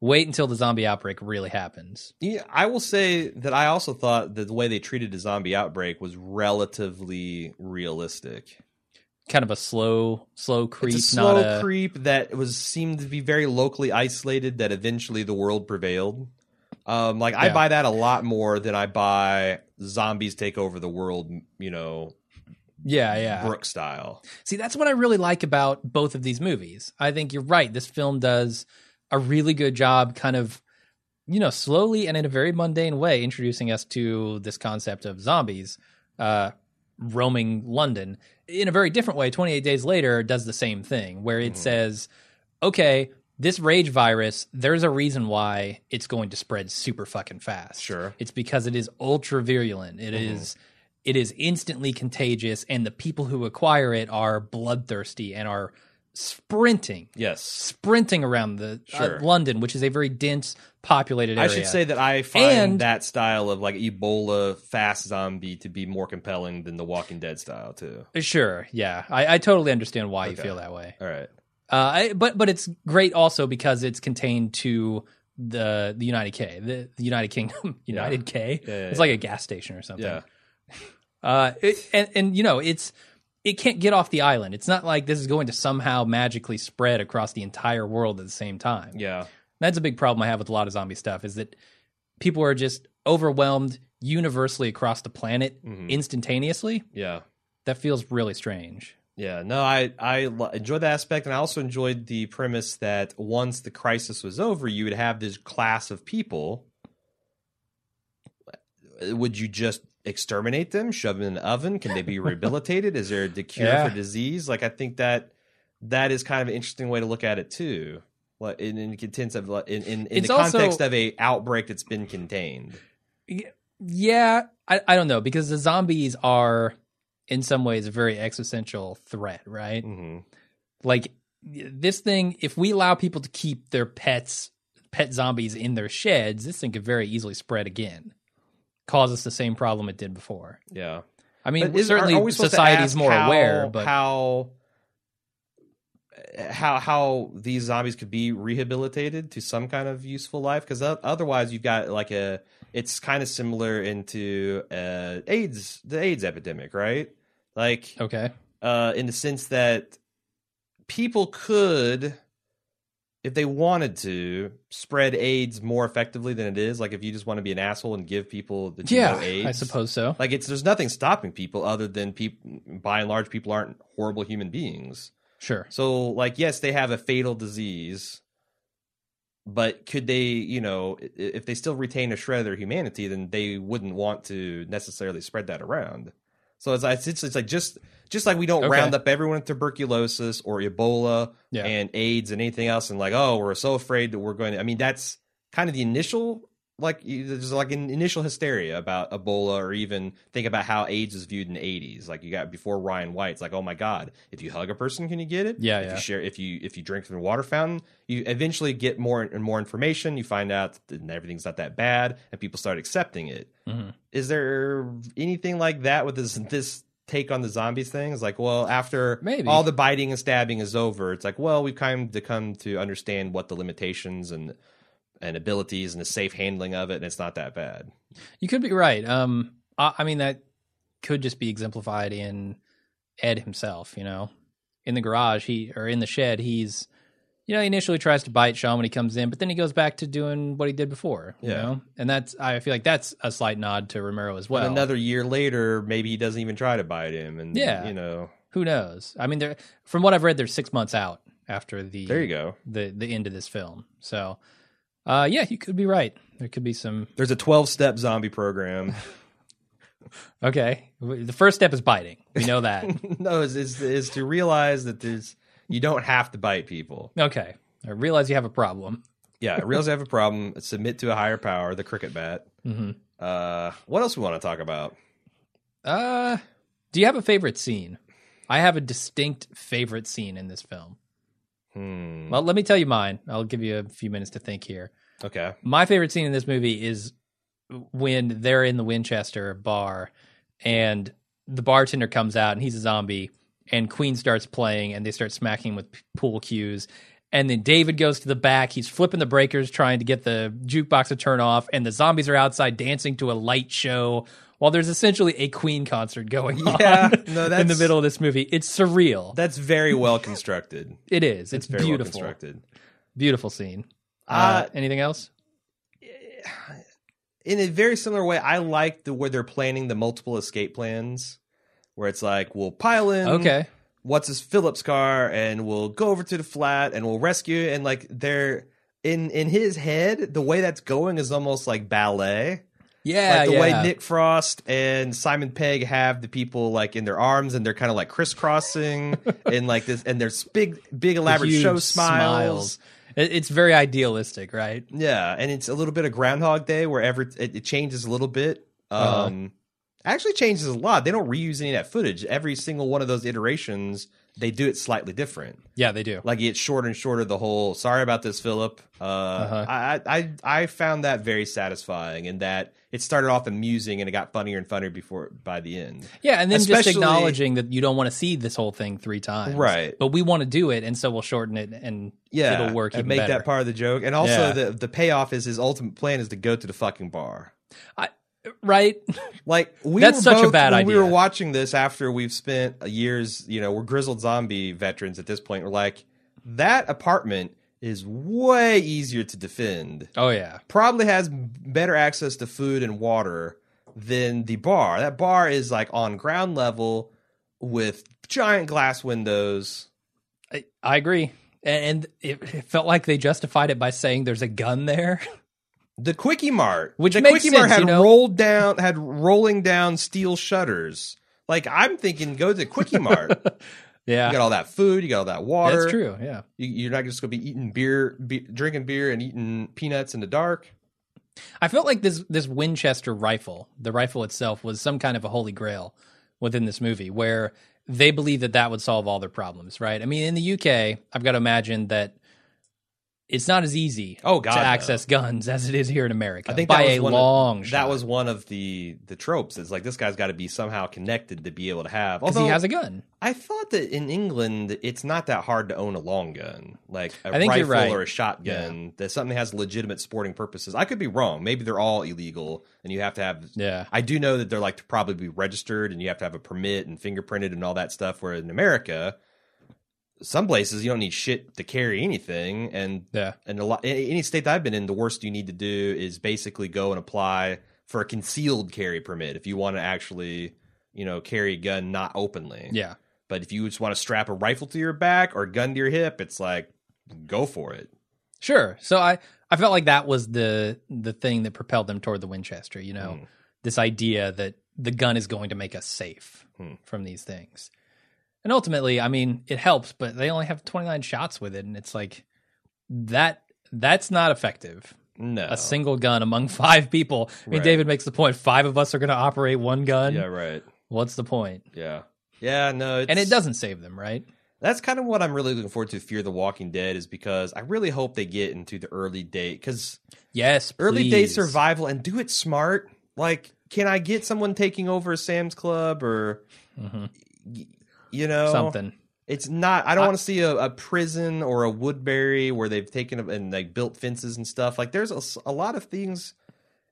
Wait until the zombie outbreak really happens. Yeah, I will say that I also thought that the way they treated the zombie outbreak was relatively realistic. Kind of a slow creep. It's a slow creep that seemed to be very locally isolated. That eventually the world prevailed. I buy that a lot more than I buy zombies take over the world. You know, Brooke style. See, that's what I really like about both of these movies. I think you're right. This film does a really good job, kind of, you know, slowly and in a very mundane way, introducing us to this concept of zombies roaming London. In a very different way, 28 Days Later does the same thing, where it says, okay, this rage virus, there's a reason why it's going to spread super fucking fast. Sure. It's because it is ultra virulent. It is instantly contagious, and the people who acquire it are bloodthirsty and are sprinting around London, which is a very dense populated area. I should say that I find that style of like Ebola fast zombie to be more compelling than the Walking Dead style too. Sure, yeah, I totally understand why you feel that way. All right, but it's great also because it's contained to the United K, the United Kingdom, United K. Yeah. It's like a gas station or something. Yeah, It can't get off the island. It's not like this is going to somehow magically spread across the entire world at the same time. Yeah. That's a big problem I have with a lot of zombie stuff, is that people are just overwhelmed universally across the planet instantaneously. Yeah. That feels really strange. Yeah. No, I enjoyed that aspect, and I also enjoyed the premise that once the crisis was over, you would have this class of people. Would you just exterminate them, shove them in an oven? Can they be rehabilitated? Is there a cure for disease? Like, I think that is kind of an interesting way to look at it too. Like in the context of a outbreak that's been contained. Yeah, I don't know, because the zombies are in some ways a very existential threat, right? Mm-hmm. Like this thing, if we allow people to keep their pet zombies in their sheds, this thing could very easily spread again. Cause us the same problem it did before. Yeah, I mean, certainly society's more aware, but how these zombies could be rehabilitated to some kind of useful life? Because otherwise, you've got like it's kind of similar into the AIDS epidemic, right? Like, okay, in the sense that people could, if they wanted to, spread AIDS more effectively than it is. Like, if you just want to be an asshole and give people the AIDS. I suppose so. Like, there's nothing stopping people other than people, by and large, people aren't horrible human beings. Sure. So, like, yes, they have a fatal disease, but could they, you know, if they still retain a shred of their humanity, then they wouldn't want to necessarily spread that around. So it's like just like we don't round up everyone with tuberculosis or Ebola and AIDS and anything else, and like, oh, we're so afraid that we're going to. I mean, that's kind of the initial, like, there's like an initial hysteria about Ebola, or even think about how AIDS was viewed in the 80s. Like, you got before Ryan White, it's like, oh my God, if you hug a person, can you get it? Yeah, you share, if you drink from the water fountain, you eventually get more and more information. You find out that everything's not that bad, and people start accepting it. Mm-hmm. Is there anything like that with this take on the zombies thing? It's like, well, after all the biting and stabbing is over, it's like, well, we've kind of come to understand what the limitations and abilities and the safe handling of it, and it's not that bad. You could be right. I mean, that could just be exemplified in Ed himself, you know. In the garage, in the shed, he's, you know, he initially tries to bite Shaun when he comes in, but then he goes back to doing what he did before, you know? And I feel like that's a slight nod to Romero as well. And another year later, maybe he doesn't even try to bite him. And, you know. Who knows? I mean, from what I've read, they're 6 months out after the end of this film. So, yeah, you could be right. There could be some... There's a 12-step zombie program. Okay. The first step is biting. We know that. No, is to realize that you don't have to bite people. Okay. I realize you have a problem. Yeah, I realize I have a problem. Submit to a higher power, the cricket bat. Mm-hmm. What else we want to talk about? Do you have a favorite scene? I have a distinct favorite scene in this film. Well, let me tell you mine. I'll give you a few minutes to think here. Okay. My favorite scene in this movie is when they're in the Winchester bar and the bartender comes out and he's a zombie and Queen starts playing and they start smacking with pool cues. And then David goes to the back. He's flipping the breakers, trying to get the jukebox to turn off. And the zombies are outside dancing to a light show while there's essentially a Queen concert going on in the middle of this movie. It's surreal. That's very well constructed. It is. It's very beautiful. Well constructed. Beautiful scene. Anything else? In a very similar way, I like where they're planning the multiple escape plans, where it's like, we'll pile in what's his Phillips car, and we'll go over to the flat, and we'll rescue. And like, they're in his head, the way that's going is almost like ballet. Yeah, like the way Nick Frost and Simon Pegg have the people like in their arms, and they're kind of like crisscrossing, and like this, and there's big elaborate show smiles. It's very idealistic, right? Yeah, and it's a little bit of Groundhog Day, where it changes a little bit. Actually changes a lot. They don't reuse any of that footage. Every single one of those iterations, they do it slightly different. Yeah, they do. Like, it's shorter and shorter the whole, sorry about this, Philip. I found that very satisfying, in that it started off amusing and it got funnier and funnier by the end. Yeah, and then just acknowledging that you don't want to see this whole thing 3 times. Right. But we want to do it, and so we'll shorten it, and it'll work even better. And make that part of the joke. And also the payoff is his ultimate plan is to go to the fucking bar. Right? Like, we were watching this after we've spent years, you know, we're grizzled zombie veterans at this point. We're like, that apartment is way easier to defend. Oh, yeah. Probably has better access to food and water than the bar. That bar is like on ground level with giant glass windows. I agree. And it felt like they justified it by saying there's a gun there. The Quickie Mart, had rolling down steel shutters. Like, I'm thinking, go to the Quickie Mart. You got all that food, you got all that water. That's true. Yeah, you're not just gonna be eating drinking beer, and eating peanuts in the dark. I felt like this Winchester rifle, the rifle itself, was some kind of a holy grail within this movie, where they believe that would solve all their problems. Right? I mean, in the UK, I've got to imagine that. It's not as easy to access guns as it is here in America. I think that was one of the tropes. It's like, this guy's got to be somehow connected to be able to have. Because he has a gun. I thought that in England, it's not that hard to own a long gun. Like a rifle or a shotgun. Yeah. That something has legitimate sporting purposes. I could be wrong. Maybe they're all illegal and you have to have... Yeah. I do know that they're like to probably be registered and you have to have a permit and fingerprinted and all that stuff. Where in America... Some places you don't need shit to carry anything, and a lot, any state that I've been in, the worst you need to do is basically go and apply for a concealed carry permit if you want to actually, you know, carry a gun not openly. Yeah, but if you just want to strap a rifle to your back or a gun to your hip, it's like, go for it. Sure. So I felt like that was the thing that propelled them toward the Winchester. You know, this idea that the gun is going to make us safe from these things. And ultimately, I mean, it helps, but they only have 29 shots with it, and it's like, that's not effective. No. A single gun among 5 people. I mean, David makes the point, 5 of us are going to operate one gun? Yeah, right. What's the point? Yeah. Yeah, no. And it doesn't save them, right? That's kind of what I'm really looking forward to Fear the Walking Dead, is because I really hope they get into the early day, because early day survival, and do it smart. Like, can I get someone taking over Sam's Club, or... You know, something. It's not. I don't want to see a prison or a Woodbury where they've taken and like built fences and stuff. Like, there's a lot of things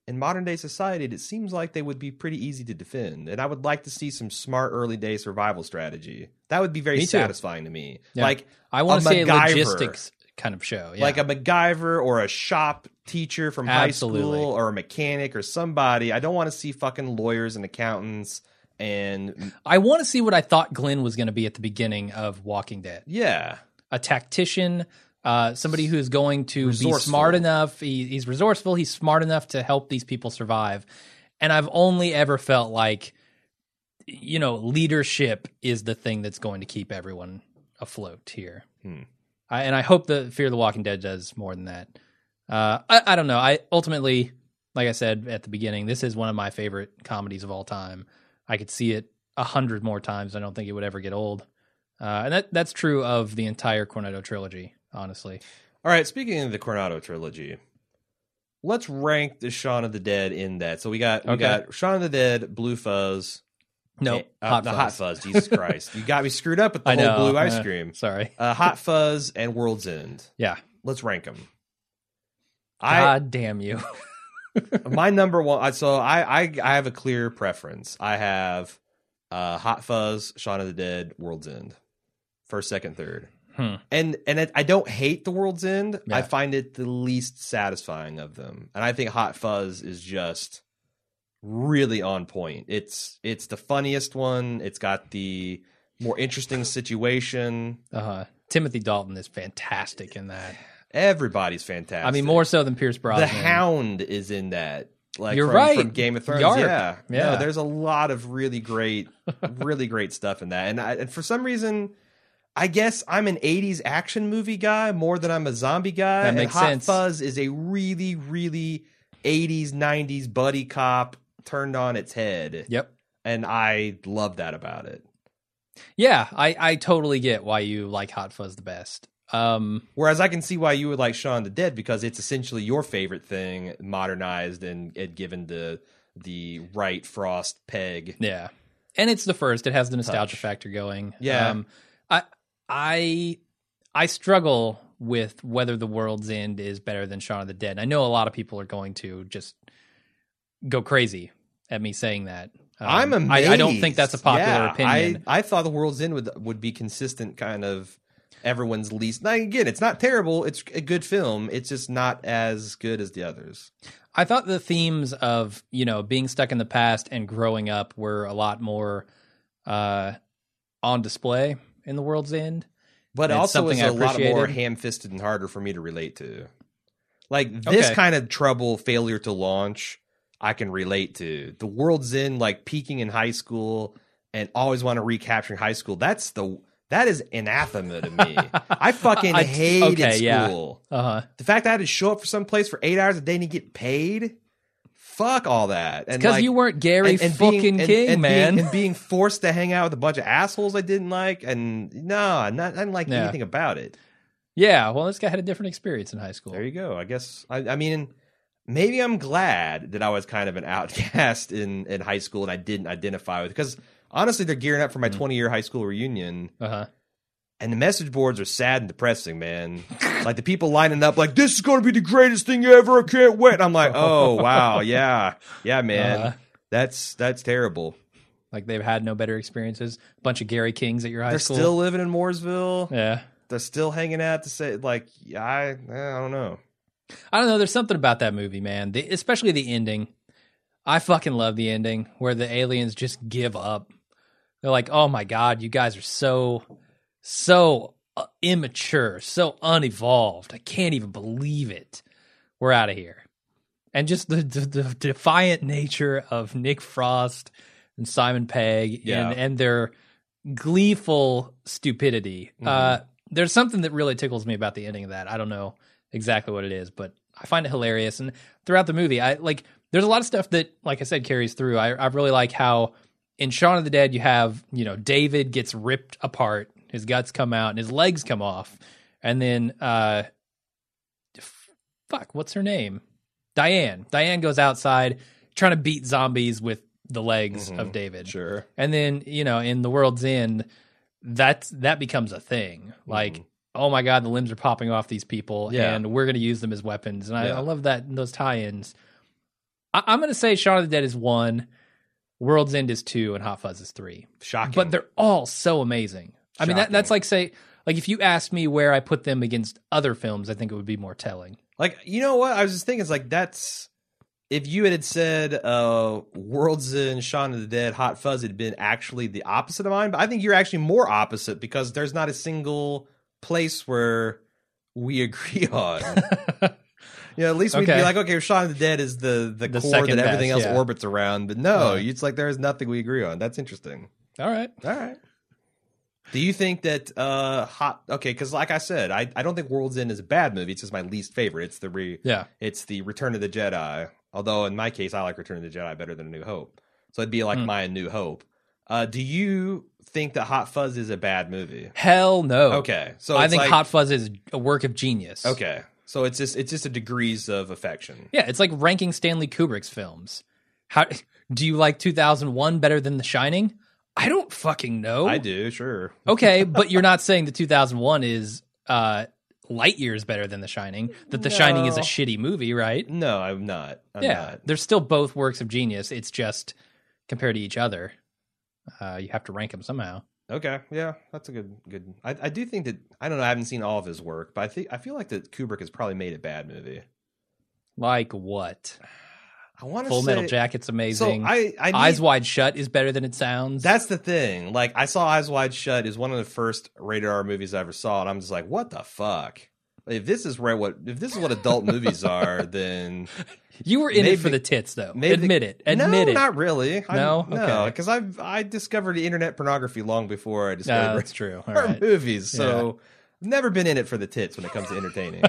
in modern day society, it seems like they would be pretty easy to defend. And I would like to see some smart early day survival strategy. That would be very satisfying to me. Yeah. Like I want to see a logistics kind of show. Yeah. Like a MacGyver or a shop teacher from high school or a mechanic or somebody. I don't want to see fucking lawyers and accountants. And I want to see what I thought Glenn was going to be at the beginning of Walking Dead. Yeah. A tactician, somebody who's going to be smart enough. He's resourceful. He's smart enough to help these people survive. And I've only ever felt like, you know, leadership is the thing that's going to keep everyone afloat here. Hmm. And I hope that Fear the Walking Dead does more than that. I don't know. Ultimately, like I said at the beginning, this is one of my favorite comedies of all time. I could see it 100 more times. I don't think it would ever get old. And that's true of the entire Cornetto trilogy, honestly. All right, speaking of the Cornetto trilogy, let's rank the Shaun of the Dead in that. So we got Shaun of the Dead, Blue Fuzz. Hot Fuzz. Jesus Christ. You got me screwed up with the whole blue ice cream. Sorry. Hot Fuzz and World's End. Yeah. Let's rank them. God damn you. My number one, so I have a clear preference. I have Hot Fuzz, Shaun of the Dead, World's End. First, second, third. And I don't hate the World's End. Yeah. I find it the least satisfying of them. And I think Hot Fuzz is just really on point. It's the funniest one. It's got the more interesting situation. Timothy Dalton is fantastic in that. Everybody's fantastic. I mean, more so than Pierce Brosnan. The Hound is in that. Like, you're right. From Game of Thrones. Yeah. No, there's a lot of really great, really great stuff in that. And for some reason, I guess I'm an 80s action movie guy more than I'm a zombie guy. That makes sense. Hot Fuzz is a really, really 80s, 90s buddy cop turned on its head. Yep. And I love that about it. Yeah, I totally get why you like Hot Fuzz the best. Whereas I can see why you would like Shaun of the Dead, because it's essentially your favorite thing modernized and given the right Frost Peg. Yeah. And it's the first. It has the nostalgia factor going. Yeah. I struggle with whether The World's End is better than Shaun of the Dead. I know a lot of people are going to just go crazy at me saying that. I'm amazed. I don't think that's a popular opinion. I thought The World's End would be consistent kind of everyone's least. Now, again, it's not terrible. It's a good film. It's just not as good as the others. I thought the themes of, you know, being stuck in the past and growing up were a lot more on display in The World's End. But also it's a lot more ham-fisted and harder for me to relate to. Like, this kind of trouble, failure to launch, I can relate to. The World's End, like, peaking in high school and always want to recapture high school, that is anathema to me. I fucking hated school. Yeah. The fact that I had to show up for some place for 8 hours a day and get paid, fuck all that. It's because, like, you weren't Gary King, man. Being forced to hang out with a bunch of assholes I didn't like. And I didn't like anything about it. Yeah, well, this guy had a different experience in high school. There you go. I guess, I mean, maybe I'm glad that I was kind of an outcast in high school and I didn't identify with, because honestly, they're gearing up for my 20-year high school reunion, and the message boards are sad and depressing, man. Like, the people lining up, like, this is going to be the greatest thing ever, I can't wait. And I'm like, oh, wow, yeah, man, that's terrible. Like, they've had no better experiences. A bunch of Gary Kings at your high school. They're still living in Mooresville. Yeah. They're still hanging out to say, like, I don't know. There's something about that movie, man, especially the ending. I fucking love the ending where the aliens just give up. They're like, oh my God, you guys are so immature, so unevolved. I can't even believe it. We're out of here. And just the defiant nature of Nick Frost and Simon Pegg and their gleeful stupidity. Mm-hmm. There's something that really tickles me about the ending of that. I don't know exactly what it is, but I find it hilarious. And throughout the movie, there's a lot of stuff that, like I said, carries through. I really like how in Shaun of the Dead you have, you know, David gets ripped apart, his guts come out, and his legs come off. And then, what's her name? Diane. Diane goes outside trying to beat zombies with the legs of David. Sure. And then, you know, in The World's End, that becomes a thing. Like, oh my God, the limbs are popping off these people, and we're going to use them as weapons. And I love that, those tie-ins. I'm going to say Shaun of the Dead is 1, World's End is 2, and Hot Fuzz is 3. Shocking. But they're all so amazing. I mean, that's like, say, like if you asked me where I put them against other films, I think it would be more telling. Like, you know what? I was just thinking, it's like, that's, if you had said World's End, Shaun of the Dead, Hot Fuzz, it'd been actually the opposite of mine. But I think you're actually more opposite because there's not a single place where we agree on. Yeah, at least we'd be like, okay, Shaun of the Dead is the core that everything else orbits around. But no, it's like there is nothing we agree on. That's interesting. All right. Do you think that because like I said, I don't think World's End is a bad movie. It's just my least favorite. It's the it's the Return of the Jedi. Although in my case, I like Return of the Jedi better than A New Hope. So it'd be like my New Hope. Do you think that Hot Fuzz is a bad movie? Hell no. Okay, so I think Hot Fuzz is a work of genius. Okay. So it's just a degrees of affection. Yeah, it's like ranking Stanley Kubrick's films. How do you like 2001 better than The Shining? I don't fucking know. I do, sure. Okay, but you're not saying that 2001 is light years better than The Shining. That The Shining is a shitty movie, right? No, I'm not. I'm not. They're still both works of genius. It's just compared to each other, you have to rank them somehow. Okay, yeah, that's a good. I do think that, I don't know, I haven't seen all of his work, but I feel like that Kubrick has probably made a bad movie. Like what? I want to say Full Metal Jacket's amazing. So Eyes Wide Shut is better than it sounds. That's the thing. Like, I saw Eyes Wide Shut is one of the first rated R movies I ever saw, and I'm just like, what the fuck? If this is what adult movies are, then you were in it for the tits, though. Admit it. No, not really. No, because I discovered internet pornography long before I discovered movies. So I've never been in it for the tits when it comes to entertaining.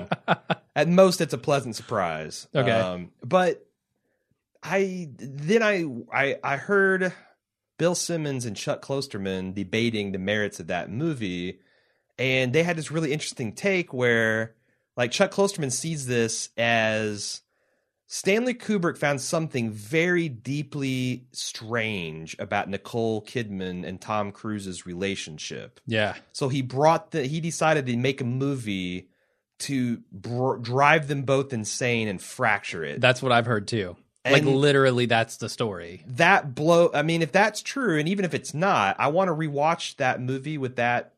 At most, it's a pleasant surprise. Okay, but I heard Bill Simmons and Chuck Klosterman debating the merits of that movie. And they had this really interesting take where, like, Chuck Klosterman sees this as Stanley Kubrick found something very deeply strange about Nicole Kidman and Tom Cruise's relationship. Yeah. So he decided to make a movie to drive them both insane and fracture it. That's what I've heard too. And like, literally, that's the story. I mean, if that's true, and even if it's not, I want to rewatch that movie with that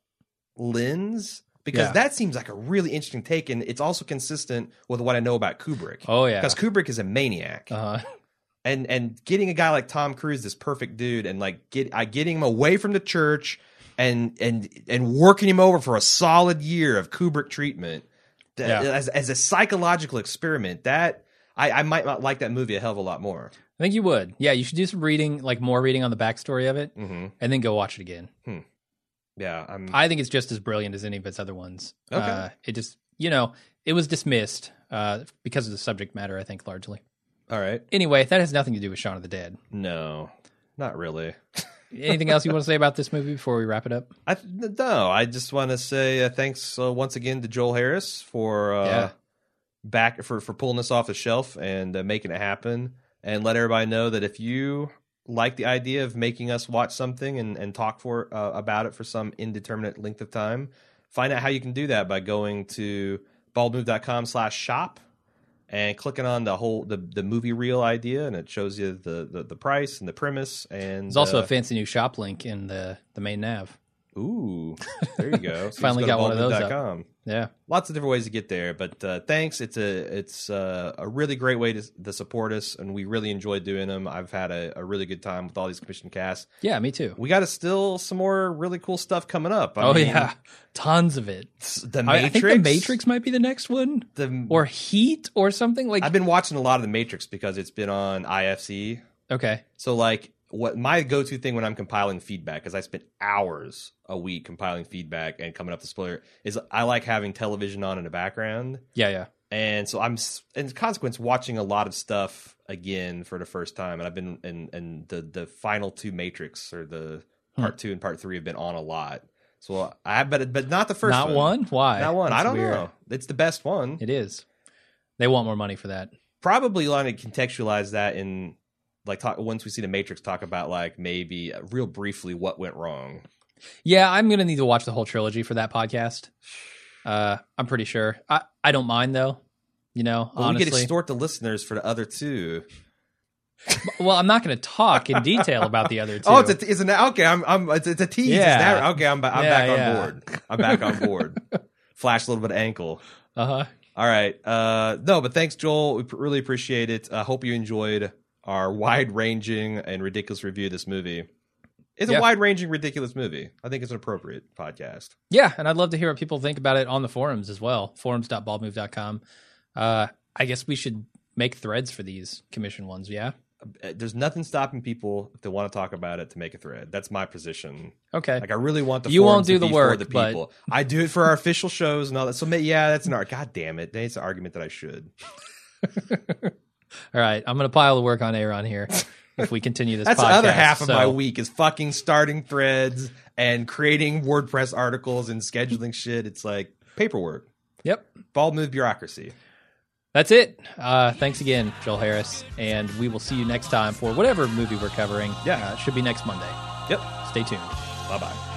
lens, because that seems like a really interesting take, and it's also consistent with what I know about Kubrick. Oh yeah, because Kubrick is a maniac, and getting a guy like Tom Cruise, this perfect dude, and like getting him away from the church and working him over for a solid year of Kubrick treatment as a psychological experiment. That I might not like that movie a hell of a lot more. I think you would. Yeah, you should do some reading, like more reading on the backstory of it, and then go watch it again. Yeah, I think it's just as brilliant as any of its other ones. Okay. It just, it was dismissed because of the subject matter, I think, largely. All right. Anyway, that has nothing to do with Shaun of the Dead. No, not really. Anything else you want to say about this movie before we wrap it up? I just want to say thanks once again to Joel Harris for for pulling this off the shelf and making it happen, and let everybody know that if you like the idea of making us watch something and talk about it for some indeterminate length of time, find out how you can do that by going to baldmove.com/shop and clicking on the whole the movie reel idea, and it shows you the price and the premise. And there's also a fancy new shop link in the main nav. Ooh, there you go. So finally got one of those up. Yeah, lots of different ways to get there, but thanks. It's a really great way to support us, and we really enjoy doing them. I've had a really good time with all these commissioned casts. Yeah, me too. We got still some more really cool stuff coming up. I mean, tons of it. The Matrix. I think The Matrix might be the next one, or Heat or something like. I've been watching a lot of The Matrix because it's been on IFC. Okay, so like. What my go-to thing when I'm compiling feedback, because I spend hours a week compiling feedback and coming up the spoiler, is I like having television on in the background. Yeah. And so I'm, in consequence, watching a lot of stuff again for the first time. And I've been and the final two Matrix, or the part 2 and part 3, have been on a lot. So but not the first one. Not one? Why? Not one. I don't know. It's the best one. It is. They want more money for that. Probably want to contextualize that in. Like, once we see The Matrix, talk about, like, maybe real briefly what went wrong. Yeah, I'm going to need to watch the whole trilogy for that podcast. I'm pretty sure. I don't mind, though. Honestly. We could extort the listeners for the other two. Well, I'm not going to talk in detail about the other two. Oh, it's an okay. It's a tease. Yeah. I'm back on board. Flash a little bit of ankle. Uh-huh. All right. No, but thanks, Joel. We really appreciate it. I hope you enjoyed our wide-ranging and ridiculous review of this movie. It's a wide-ranging, ridiculous movie. I think it's an appropriate podcast. Yeah, and I'd love to hear what people think about it on the forums as well, forums.baldmove.com. I guess we should make threads for these commission ones, yeah? There's nothing stopping people if they want to talk about it to make a thread. That's my position. Okay. Like, I really want the forums. You won't do the work, for the people. But... I do it for our official shows and all that. So, yeah, that's an argument. God damn it. That's an argument that I should. All right, I'm going to pile the work on Aaron here if we continue this podcast. That's the other half of my week is fucking starting threads and creating WordPress articles and scheduling shit. It's like paperwork. Yep. Bald move bureaucracy. That's it. Thanks again, Joel Harris. And we will see you next time for whatever movie we're covering. Yeah. It should be next Monday. Yep. Stay tuned. Bye-bye.